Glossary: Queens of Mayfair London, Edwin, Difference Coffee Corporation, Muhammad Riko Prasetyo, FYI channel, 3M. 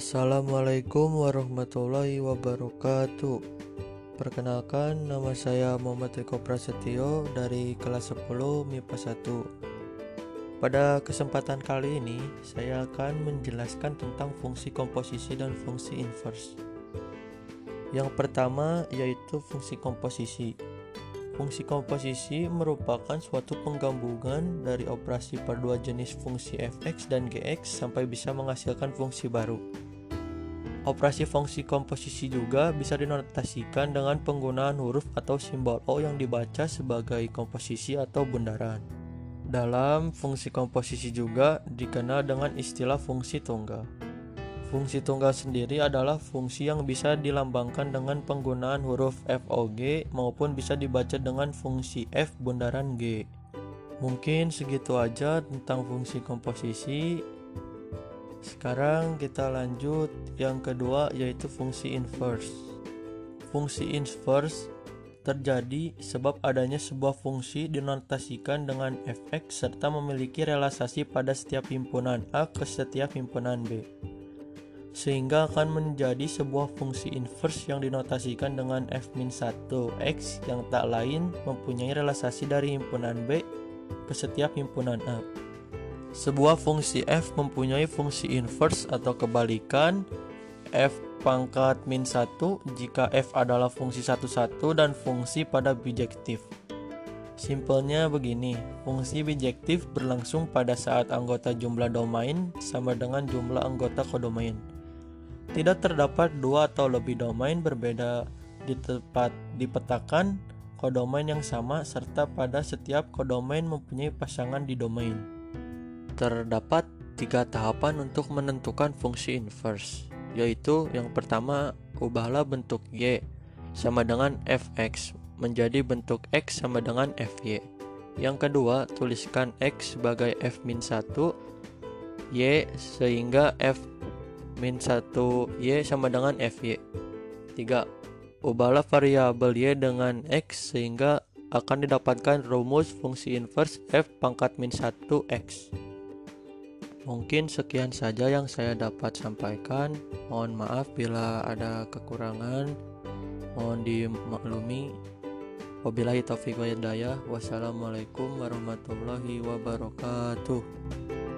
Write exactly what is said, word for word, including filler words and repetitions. Assalamualaikum warahmatullahi wabarakatuh. Perkenalkan, nama saya Muhammad Riko Prasetyo dari kelas sepuluh M I P A satu. Pada kesempatan kali ini, saya akan menjelaskan tentang fungsi komposisi dan fungsi invers. Yang pertama yaitu fungsi komposisi. Fungsi komposisi merupakan suatu penggabungan dari operasi per dua jenis fungsi f(x) dan g(x) sampai bisa menghasilkan fungsi baru. Operasi fungsi komposisi juga bisa dinotasikan dengan penggunaan huruf atau simbol O yang dibaca sebagai komposisi atau bundaran. Dalam fungsi komposisi juga dikenal dengan istilah fungsi tunggal. Fungsi tunggal sendiri adalah fungsi yang bisa dilambangkan dengan penggunaan huruf F O G maupun bisa dibaca dengan fungsi F bundaran G. Mungkin segitu aja tentang fungsi komposisi. Sekarang kita lanjut yang kedua, yaitu fungsi inverse. Fungsi inverse terjadi sebab adanya sebuah fungsi dinotasikan dengan f(x) serta memiliki relasasi pada setiap himpunan A ke setiap himpunan B, sehingga akan menjadi sebuah fungsi inverse yang dinotasikan dengan f minus satu x yang tak lain mempunyai relasasi dari himpunan B ke setiap himpunan A. Sebuah fungsi f mempunyai fungsi inverse atau kebalikan f pangkat minus satu jika f adalah fungsi satu satu dan fungsi pada bijektif. Simpelnya begini, fungsi bijektif berlangsung pada saat anggota jumlah domain sama dengan jumlah anggota kodomain. Tidak terdapat dua atau lebih domain berbeda di tempat dipetakan kodomain yang sama, serta pada setiap kodomain mempunyai pasangan di domain. Terdapat tiga tahapan untuk menentukan fungsi inverse, yaitu yang pertama, ubahlah bentuk y sama dengan f(x) menjadi bentuk x sama dengan f y. Yang kedua, tuliskan x sebagai f minus satu, y sehingga f minus satu y sama dengan f y. Tiga, ubahlah variabel y dengan x sehingga akan didapatkan rumus fungsi inverse f pangkat minus satu x. Mungkin sekian saja yang saya dapat sampaikan. Mohon maaf bila ada kekurangan, mohon dimaklumi. Wabillahi taufiq wal hidayah. Wassalamualaikum warahmatullahi wabarakatuh.